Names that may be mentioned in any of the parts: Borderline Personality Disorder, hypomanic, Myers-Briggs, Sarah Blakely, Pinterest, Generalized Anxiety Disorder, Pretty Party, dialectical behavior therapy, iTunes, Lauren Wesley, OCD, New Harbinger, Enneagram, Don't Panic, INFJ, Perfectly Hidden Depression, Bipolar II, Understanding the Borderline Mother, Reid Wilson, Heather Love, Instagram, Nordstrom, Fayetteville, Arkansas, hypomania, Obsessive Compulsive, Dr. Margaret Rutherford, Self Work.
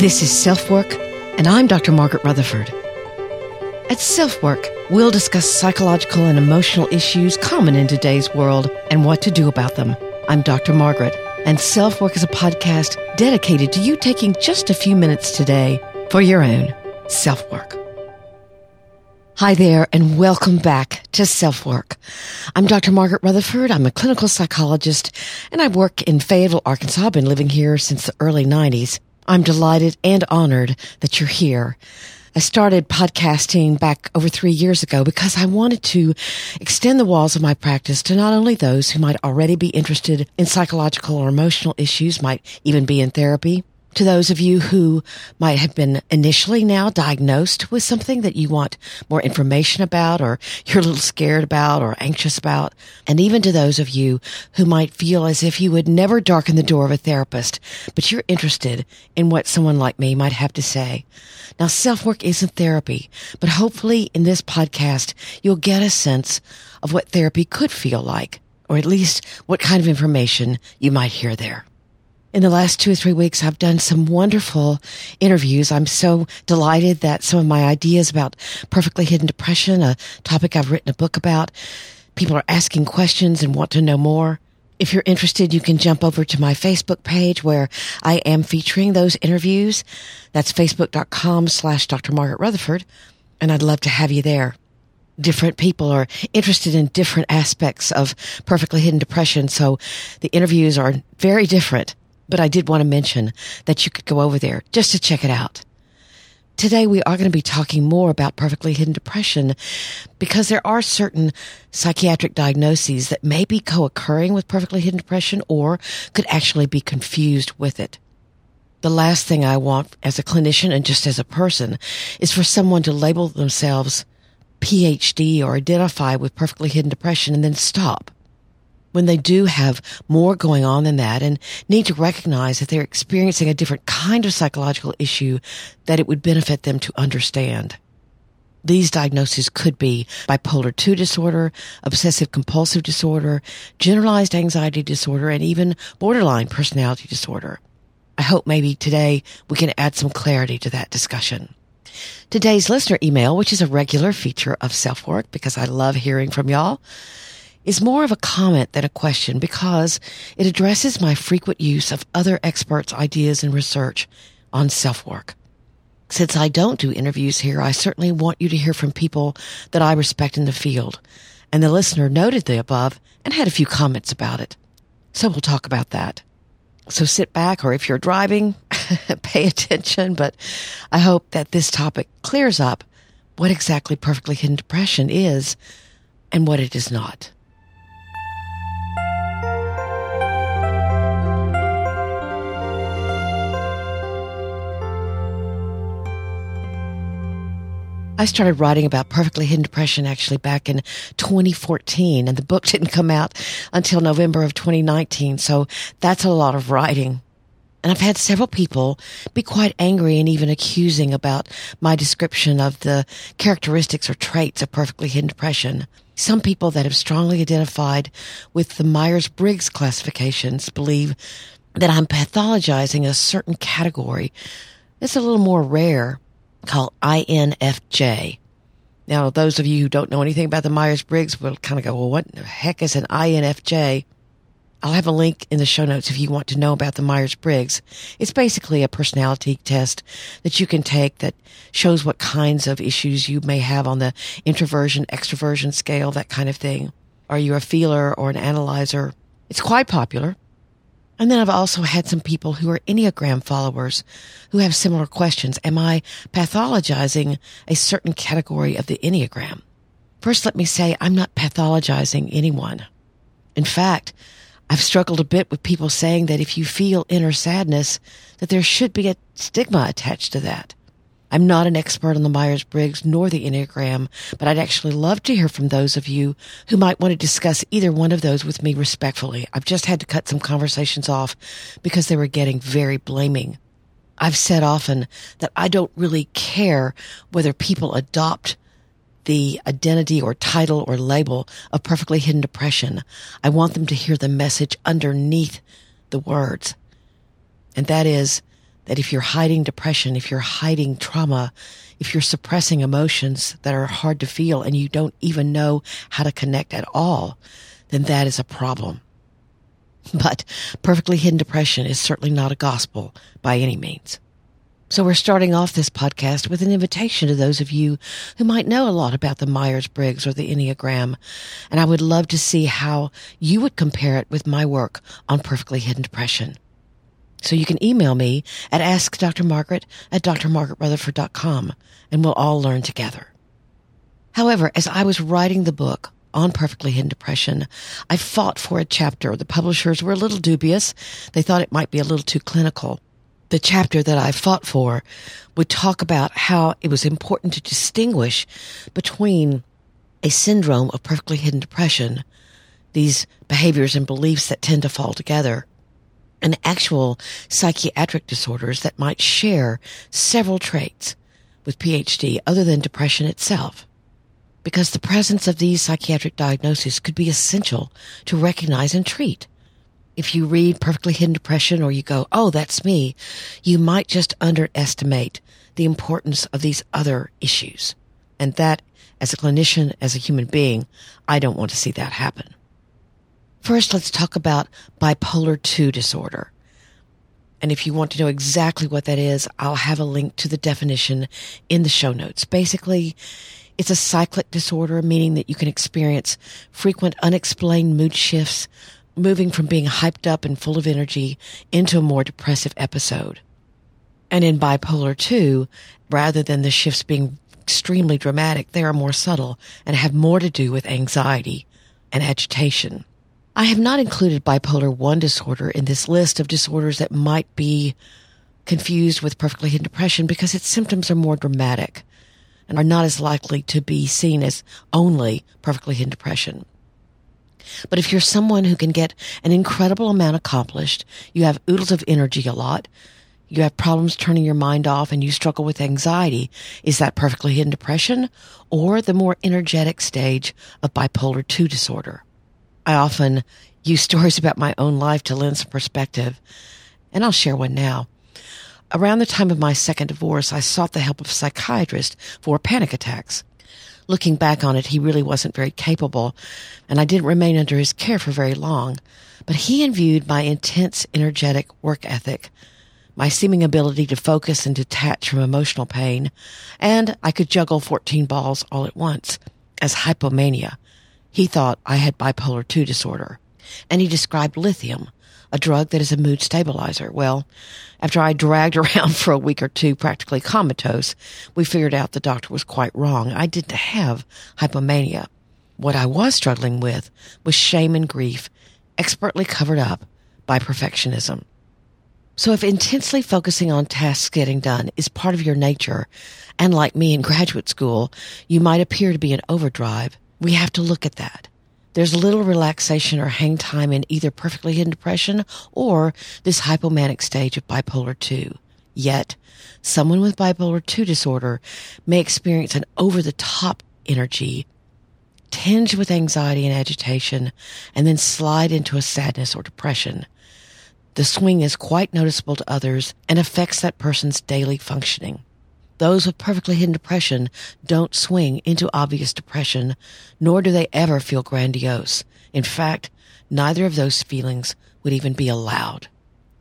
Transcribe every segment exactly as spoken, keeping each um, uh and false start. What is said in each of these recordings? This is Self Work, and I'm Doctor Margaret Rutherford. At Self Work, we'll discuss psychological and emotional issues common in today's world and what to do about them. I'm Doctor Margaret, and Self Work is a podcast dedicated to you taking just a few minutes today for your own self-work. Hi there, and welcome back to Self Work. I'm Doctor Margaret Rutherford. I'm a clinical psychologist, and I work in Fayetteville, Arkansas. I've been living here since the early nineties. I'm delighted and honored that you're here. I started podcasting back over three years ago because I wanted to extend the walls of my practice to not only those who might already be interested in psychological or emotional issues, might even be in therapy, to those of you who might have been initially now diagnosed with something that you want more information about, or you're a little scared about or anxious about, and even to those of you who might feel as if you would never darken the door of a therapist, but you're interested in what someone like me might have to say. Now, self-work isn't therapy, but hopefully in this podcast, you'll get a sense of what therapy could feel like, or at least what kind of information you might hear there. In the last two or three weeks, I've done some wonderful interviews. I'm so delighted that some of my ideas about perfectly hidden depression, a topic I've written a book about, people are asking questions and want to know more. If you're interested, you can jump over to my Facebook page where I am featuring those interviews. That's facebook.com slash Dr. Margaret Rutherford, and I'd love to have you there. Different people are interested in different aspects of perfectly hidden depression, so the interviews are very different. But I did want to mention that you could go over there just to check it out. Today, we are going to be talking more about perfectly hidden depression because there are certain psychiatric diagnoses that may be co-occurring with perfectly hidden depression or could actually be confused with it. The last thing I want as a clinician and just as a person is for someone to label themselves P H D or identify with perfectly hidden depression and then stop, when they do have more going on than that and need to recognize that they're experiencing a different kind of psychological issue that it would benefit them to understand. These diagnoses could be bipolar two disorder, obsessive compulsive disorder, generalized anxiety disorder, and even borderline personality disorder. I hope maybe today we can add some clarity to that discussion. Today's listener email, which is a regular feature of Self Work because I love hearing from y'all, is more of a comment than a question because it addresses my frequent use of other experts' ideas and research on self-work. Since I don't do interviews here, I certainly want you to hear from people that I respect in the field. And the listener noted the above and had a few comments about it. So we'll talk about that. So sit back, or if you're driving, pay attention. But I hope that this topic clears up what exactly perfectly hidden depression is and what it is not. I started writing about perfectly hidden depression actually back in twenty fourteen, and the book didn't come out until November of twenty nineteen, so that's a lot of writing. And I've had several people be quite angry and even accusing about my description of the characteristics or traits of perfectly hidden depression. Some people that have strongly identified with the Myers-Briggs classifications believe that I'm pathologizing a certain category that's a little more rare, called I N F J. Now, those of you who don't know anything about the Myers-Briggs will kind of go, well, what the heck is an I N F J? I'll have a link in the show notes if you want to know about the Myers-Briggs. It's basically a personality test that you can take that shows what kinds of issues you may have on the introversion, extroversion scale, that kind of thing. Are you a feeler or an analyzer? It's quite popular. And then I've also had some people who are Enneagram followers who have similar questions. Am I pathologizing a certain category of the Enneagram? First, let me say I'm not pathologizing anyone. In fact, I've struggled a bit with people saying that if you feel inner sadness, that there should be a stigma attached to that. I'm not an expert on the Myers-Briggs nor the Enneagram, but I'd actually love to hear from those of you who might want to discuss either one of those with me respectfully. I've just had to cut some conversations off because they were getting very blaming. I've said often that I don't really care whether people adopt the identity or title or label of perfectly hidden depression. I want them to hear the message underneath the words, and that is that if you're hiding depression, if you're hiding trauma, if you're suppressing emotions that are hard to feel and you don't even know how to connect at all, then that is a problem. But perfectly hidden depression is certainly not a gospel by any means. So we're starting off this podcast with an invitation to those of you who might know a lot about the Myers-Briggs or the Enneagram, and I would love to see how you would compare it with my work on perfectly hidden depression. So you can email me at ask d r margaret at d r margaret rutherford dot com, and we'll all learn together. However, as I was writing the book on perfectly hidden depression, I fought for a chapter. The publishers were a little dubious. They thought it might be a little too clinical. The chapter that I fought for would talk about how it was important to distinguish between a syndrome of perfectly hidden depression, these behaviors and beliefs that tend to fall together, and actual psychiatric disorders that might share several traits with P H D other than depression itself, because the presence of these psychiatric diagnoses could be essential to recognize and treat. If you read Perfectly Hidden Depression or you go, oh, that's me, you might just underestimate the importance of these other issues. And that, as a clinician, as a human being, I don't want to see that happen. First, let's talk about bipolar two disorder. And if you want to know exactly what that is, I'll have a link to the definition in the show notes. Basically, it's a cyclic disorder, meaning that you can experience frequent unexplained mood shifts, moving from being hyped up and full of energy into a more depressive episode. And in bipolar two, rather than the shifts being extremely dramatic, they are more subtle and have more to do with anxiety and agitation. I have not included bipolar one disorder in this list of disorders that might be confused with perfectly hidden depression because its symptoms are more dramatic and are not as likely to be seen as only perfectly hidden depression. But if you're someone who can get an incredible amount accomplished, you have oodles of energy a lot, you have problems turning your mind off, and you struggle with anxiety, is that perfectly hidden depression or the more energetic stage of bipolar two disorder? I often use stories about my own life to lend some perspective, and I'll share one now. Around the time of my second divorce, I sought the help of a psychiatrist for panic attacks. Looking back on it, he really wasn't very capable, and I didn't remain under his care for very long. But he envied my intense, energetic work ethic, my seeming ability to focus and detach from emotional pain, and I could juggle fourteen balls all at once, as hypomania. He thought I had bipolar two disorder, and he described lithium, a drug that is a mood stabilizer. Well, after I dragged around for a week or two, practically comatose, we figured out the doctor was quite wrong. I didn't have hypomania. What I was struggling with was shame and grief, expertly covered up by perfectionism. So if intensely focusing on tasks getting done is part of your nature, and like me in graduate school, you might appear to be in overdrive, we have to look at that. There's little relaxation or hang time in either perfectly hidden depression or this hypomanic stage of bipolar two. Yet, someone with bipolar two disorder may experience an over-the-top energy, tinge with anxiety and agitation, and then slide into a sadness or depression. The swing is quite noticeable to others and affects that person's daily functioning. Those with perfectly hidden depression don't swing into obvious depression, nor do they ever feel grandiose. In fact, neither of those feelings would even be allowed.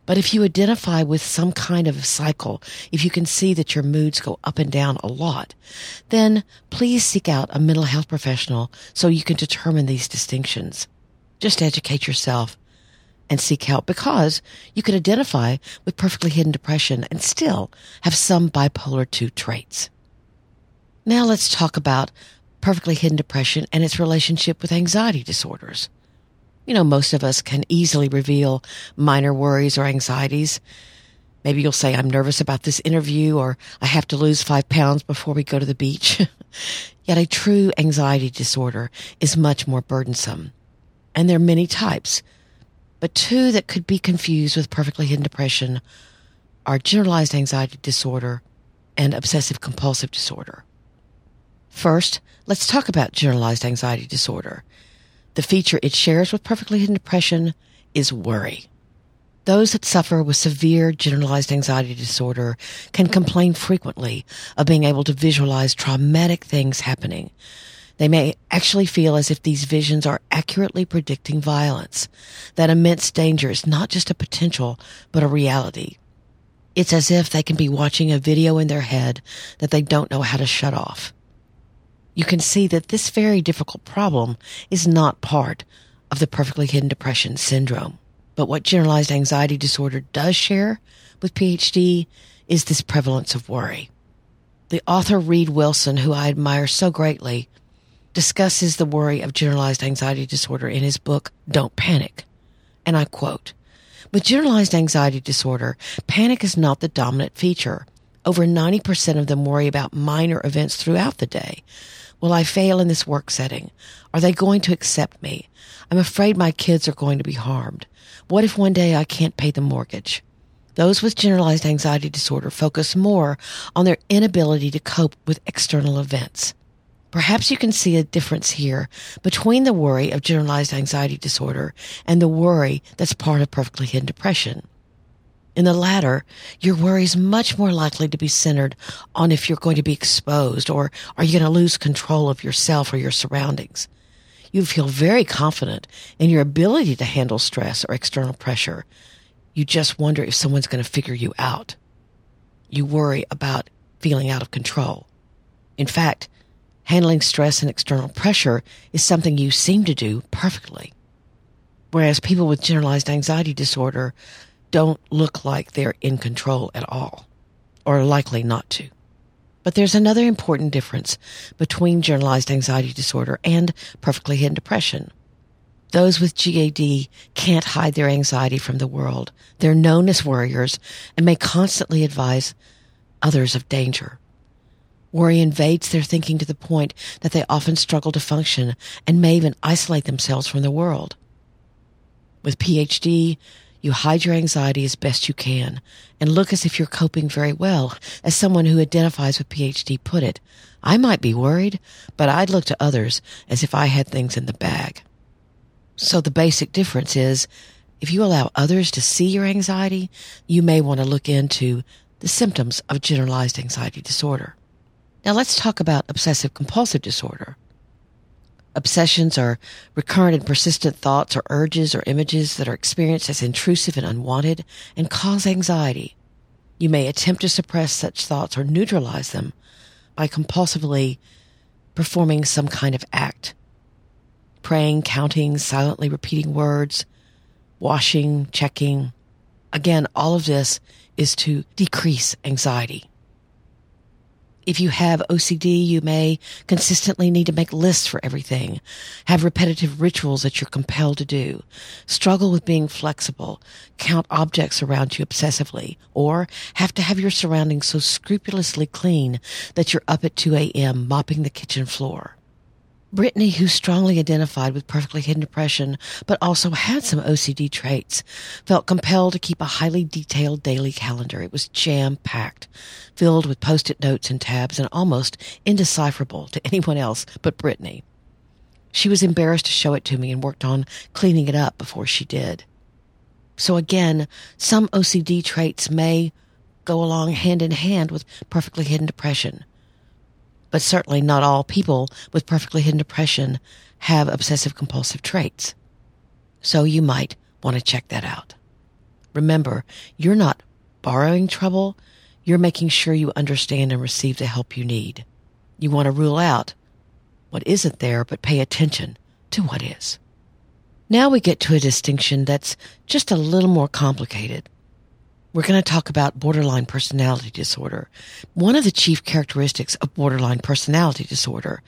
But if you identify with some kind of cycle, if you can see that your moods go up and down a lot, then please seek out a mental health professional so you can determine these distinctions. Just educate yourself and seek help, because you could identify with perfectly hidden depression and still have some bipolar two traits. Now let's talk about perfectly hidden depression and its relationship with anxiety disorders. You know, most of us can easily reveal minor worries or anxieties. Maybe you'll say, I'm nervous about this interview, or I have to lose five pounds before we go to the beach. Yet a true anxiety disorder is much more burdensome. And there are many types. But two that could be confused with perfectly hidden depression are generalized anxiety disorder and obsessive compulsive disorder. First, let's talk about generalized anxiety disorder. The feature it shares with perfectly hidden depression is worry. Those that suffer with severe generalized anxiety disorder can complain frequently of being able to visualize traumatic things happening. They may actually feel as if these visions are accurately predicting violence, that immense danger is not just a potential, but a reality. It's as if they can be watching a video in their head that they don't know how to shut off. You can see that this very difficult problem is not part of the perfectly hidden depression syndrome. But what generalized anxiety disorder does share with P H D is this prevalence of worry. The author Reid Wilson, who I admire so greatly, discusses the worry of generalized anxiety disorder in his book, Don't Panic. And I quote, "With generalized anxiety disorder, panic is not the dominant feature. Over ninety percent of them worry about minor events throughout the day. Will I fail in this work setting? Are they going to accept me? I'm afraid my kids are going to be harmed. What if one day I can't pay the mortgage?" Those with generalized anxiety disorder focus more on their inability to cope with external events. Perhaps you can see a difference here between the worry of generalized anxiety disorder and the worry that's part of perfectly hidden depression. In the latter, your worry is much more likely to be centered on if you're going to be exposed or are you going to lose control of yourself or your surroundings. You feel very confident in your ability to handle stress or external pressure. You just wonder if someone's going to figure you out. You worry about feeling out of control. In fact, handling stress and external pressure is something you seem to do perfectly. Whereas people with generalized anxiety disorder don't look like they're in control at all, or likely not to. But there's another important difference between generalized anxiety disorder and perfectly hidden depression. Those with G A D can't hide their anxiety from the world. They're known as worriers and may constantly advise others of danger. Worry invades their thinking to the point that they often struggle to function and may even isolate themselves from the world. With P H D, you hide your anxiety as best you can and look as if you're coping very well. As someone who identifies with P H D put it, "I might be worried, but I'd look to others as if I had things in the bag." So the basic difference is, if you allow others to see your anxiety, you may want to look into the symptoms of generalized anxiety disorder. Now let's talk about obsessive-compulsive disorder. Obsessions are recurrent and persistent thoughts or urges or images that are experienced as intrusive and unwanted and cause anxiety. You may attempt to suppress such thoughts or neutralize them by compulsively performing some kind of act. Praying, counting, silently repeating words, washing, checking. Again, all of this is to decrease anxiety. If you have O C D, you may consistently need to make lists for everything, have repetitive rituals that you're compelled to do, struggle with being flexible, count objects around you obsessively, or have to have your surroundings so scrupulously clean that you're up at two a.m. mopping the kitchen floor. Brittany, who strongly identified with perfectly hidden depression, but also had some O C D traits, felt compelled to keep a highly detailed daily calendar. It was jam-packed, filled with post-it notes and tabs, and almost indecipherable to anyone else but Brittany. She was embarrassed to show it to me and worked on cleaning it up before she did. So again, some O C D traits may go along hand in hand with perfectly hidden depression. But certainly not all people with perfectly hidden depression have obsessive-compulsive traits. So you might want to check that out. Remember, you're not borrowing trouble. You're making sure you understand and receive the help you need. You want to rule out what isn't there, but pay attention to what is. Now we get to a distinction that's just a little more complicated. We're going to talk about borderline personality disorder. One of the chief characteristics of borderline personality disorder,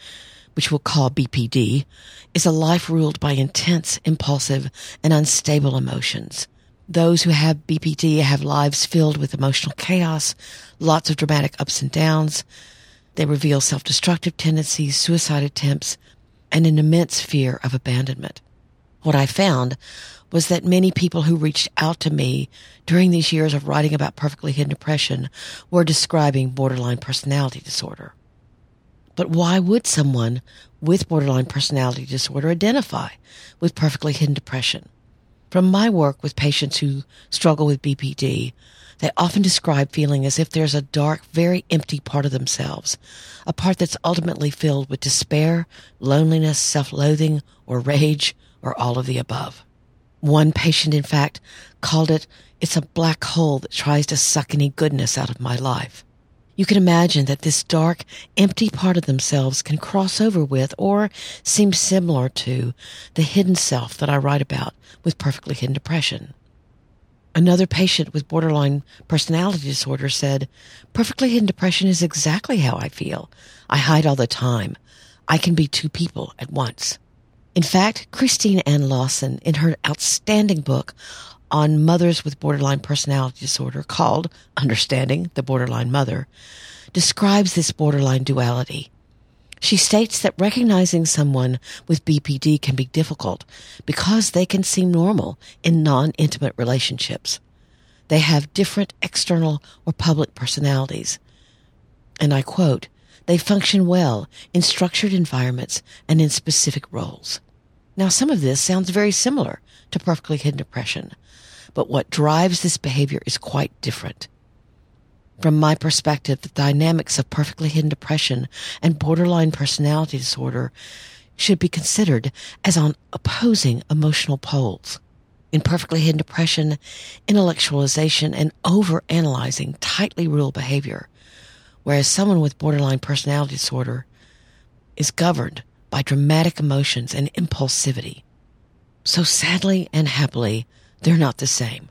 which we'll call B P D, is a life ruled by intense, impulsive, and unstable emotions. Those who have B P D have lives filled with emotional chaos, lots of dramatic ups and downs. They reveal self-destructive tendencies, suicide attempts, and an immense fear of abandonment. What I found was that many people who reached out to me during these years of writing about perfectly hidden depression were describing borderline personality disorder. But why would someone with borderline personality disorder identify with perfectly hidden depression? From my work with patients who struggle with B P D, they often describe feeling as if there's a dark, very empty part of themselves, a part that's ultimately filled with despair, loneliness, self-loathing, or rage, or all of the above. One patient, in fact, called it, "It's a black hole that tries to suck any goodness out of my life." You can imagine that this dark, empty part of themselves can cross over with or seem similar to the hidden self that I write about with Perfectly Hidden Depression. Another patient with borderline personality disorder said, "Perfectly hidden depression is exactly how I feel. I hide all the time. I can be two people at once." In fact, Christine Ann Lawson, in her outstanding book on mothers with borderline personality disorder called Understanding the Borderline Mother, describes this borderline duality. She states that recognizing someone with B P D can be difficult because they can seem normal in non-intimate relationships. They have different external or public personalities. And I quote, "They function well in structured environments and in specific roles." Now, some of this sounds very similar to Perfectly Hidden Depression, but what drives this behavior is quite different. From my perspective, the dynamics of Perfectly Hidden Depression and borderline personality disorder should be considered as on opposing emotional poles. In Perfectly Hidden Depression, intellectualization and overanalyzing tightly rule behavior, whereas someone with borderline personality disorder is governed by dramatic emotions and impulsivity. So sadly and happily, they're not the same.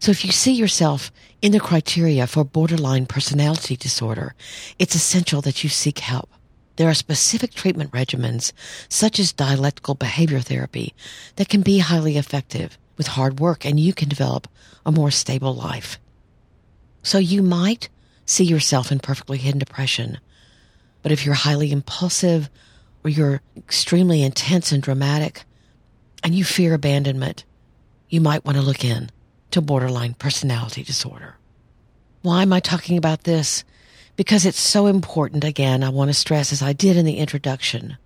So if you see yourself in the criteria for borderline personality disorder, it's essential that you seek help. There are specific treatment regimens, such as dialectical behavior therapy, that can be highly effective with hard work, and you can develop a more stable life. So you might see yourself in Perfectly Hidden Depression, but if you're highly impulsive or you're extremely intense and dramatic, and you fear abandonment, you might want to look in to borderline personality disorder. Why am I talking about this? Because it's so important. Again, I want to stress, as I did in the introduction,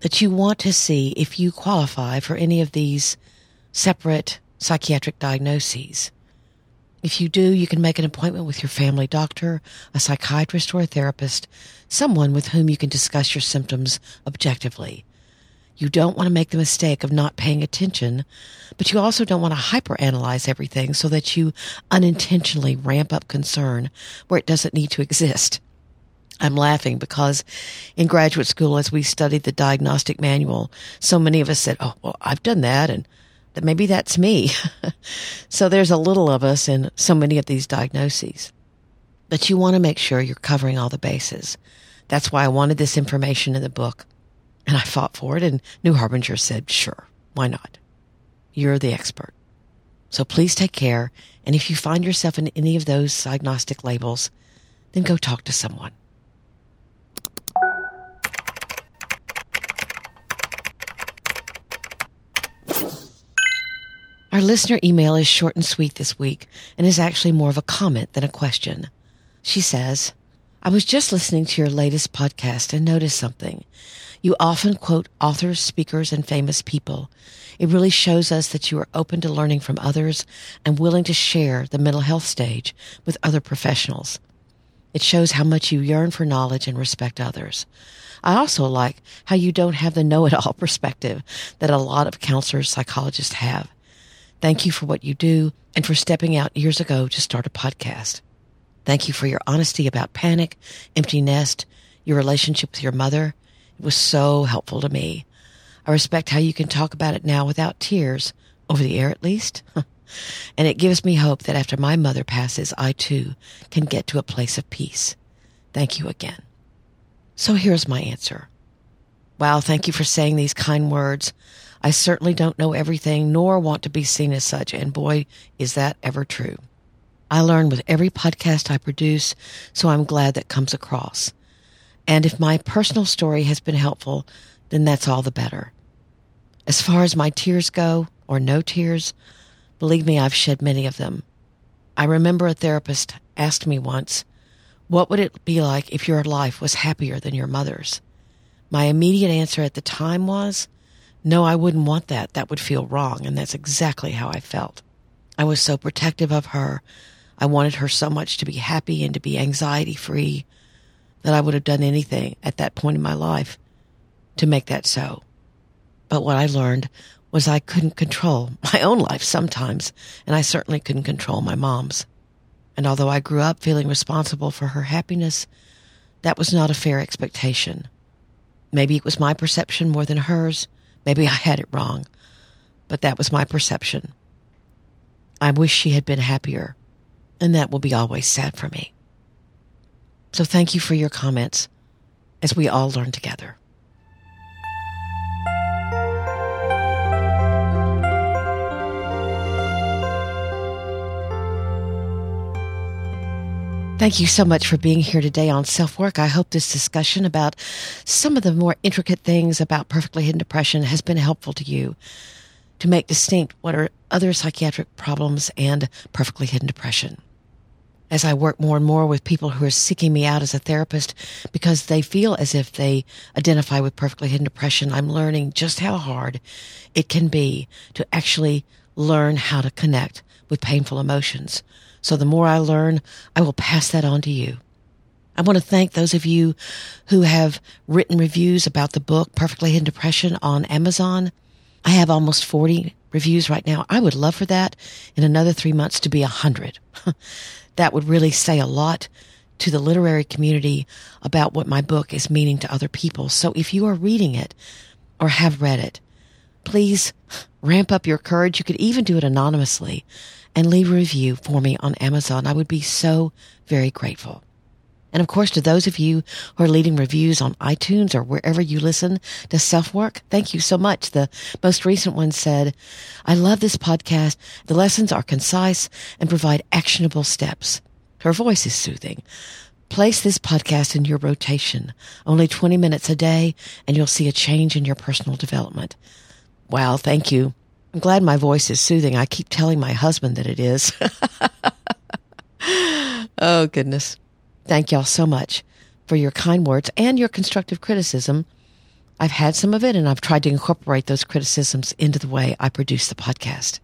that you want to see if you qualify for any of these separate psychiatric diagnoses. If you do, you can make an appointment with your family doctor, a psychiatrist, or a therapist, someone with whom you can discuss your symptoms objectively. You don't want to make the mistake of not paying attention, but you also don't want to hyperanalyze everything so that you unintentionally ramp up concern where it doesn't need to exist. I'm laughing because in graduate school, as we studied the diagnostic manual, so many of us said, "Oh, well, I've done that, and that maybe that's me." So there's a little of us in so many of these diagnoses. But you want to make sure you're covering all the bases. That's why I wanted this information in the book. And I fought for it, and New Harbinger said, "Sure, why not? You're the expert." So please take care, and if you find yourself in any of those diagnostic labels, then go talk to someone. Our listener email is short and sweet this week, and is actually more of a comment than a question. She says, "I was just listening to your latest podcast and noticed something. You often quote authors, speakers, and famous people. It really shows us that you are open to learning from others and willing to share the mental health stage with other professionals. It shows how much you yearn for knowledge and respect others. I also like how you don't have the know-it-all perspective that a lot of counselors, psychologists have. Thank you for what you do and for stepping out years ago to start a podcast. Thank you for your honesty about panic, empty nest, your relationship with your mother. It was so helpful to me. I respect how you can talk about it now without tears, over the air at least. And it gives me hope that after my mother passes, I too can get to a place of peace. Thank you again." So here's my answer. Wow, thank you for saying these kind words. I certainly don't know everything, nor want to be seen as such, and boy, is that ever true. I learn with every podcast I produce, so I'm glad that comes across. And if my personal story has been helpful, then that's all the better. As far as my tears go, or no tears, believe me, I've shed many of them. I remember a therapist asked me once, "What would it be like if your life was happier than your mother's?" My immediate answer at the time was, No, I wouldn't want that. That would feel wrong. And that's exactly how I felt. I was so protective of her. I wanted her so much to be happy and to be anxiety-free that I would have done anything at that point in my life to make that so. But what I learned was I couldn't control my own life sometimes, and I certainly couldn't control my mom's. And although I grew up feeling responsible for her happiness, that was not a fair expectation. Maybe it was my perception more than hers. Maybe I had it wrong, but that was my perception. I wish she had been happier, and that will be always sad for me. So thank you for your comments as we all learn together. Thank you so much for being here today on Self Work. I hope this discussion about some of the more intricate things about perfectly hidden depression has been helpful to you to make distinct what are other psychiatric problems and perfectly hidden depression. As I work more and more with people who are seeking me out as a therapist because they feel as if they identify with perfectly hidden depression, I'm learning just how hard it can be to actually learn how to connect with painful emotions. So the more I learn, I will pass that on to you. I want to thank those of you who have written reviews about the book, Perfectly Hidden Depression, on Amazon. I have almost forty reviews right now. I would love for that in another three months to be one hundred. That would really say a lot to the literary community about what my book is meaning to other people. So if you are reading it or have read it, please ramp up your courage. You could even do it anonymously and leave a review for me on Amazon. I would be so very grateful. And of course, to those of you who are leaving reviews on iTunes or wherever you listen to Self Work, thank you so much. The most recent one said, I love this podcast. The lessons are concise and provide actionable steps. Her voice is soothing. Place this podcast in your rotation. Only twenty minutes a day, and you'll see a change in your personal development. Wow, thank you. I'm glad my voice is soothing. I keep telling my husband that it is. Oh, goodness. Thank y'all so much for your kind words and your constructive criticism. I've had some of it, and I've tried to incorporate those criticisms into the way I produce the podcast.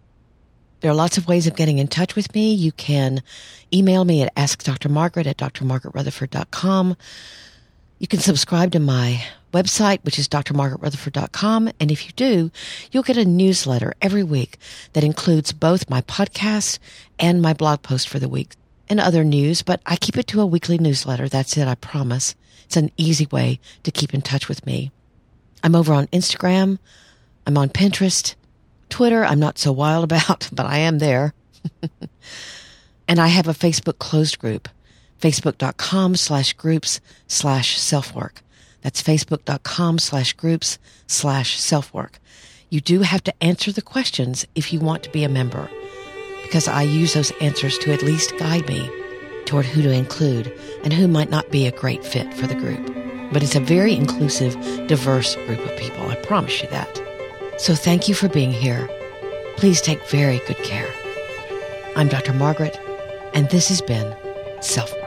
There are lots of ways of getting in touch with me. You can email me at ask dr margaret at dr margaret rutherford dot com. You can subscribe to my website, which is dr margaret rutherford dot com. And if you do, you'll get a newsletter every week that includes both my podcast and my blog post for the week and other news. But I keep it to a weekly newsletter. That's it, I promise. It's an easy way to keep in touch with me. I'm over on Instagram. I'm on Pinterest. Twitter, I'm not so wild about, but I am there. And I have a Facebook closed group, facebook.com slash groups slash self-work. That's facebook.com slash groups slash self-work. You do have to answer the questions if you want to be a member, because I use those answers to at least guide me toward who to include and who might not be a great fit for the group. But it's a very inclusive, diverse group of people. I promise you that. So thank you for being here. Please take very good care. I'm Doctor Margaret, and this has been Self Work.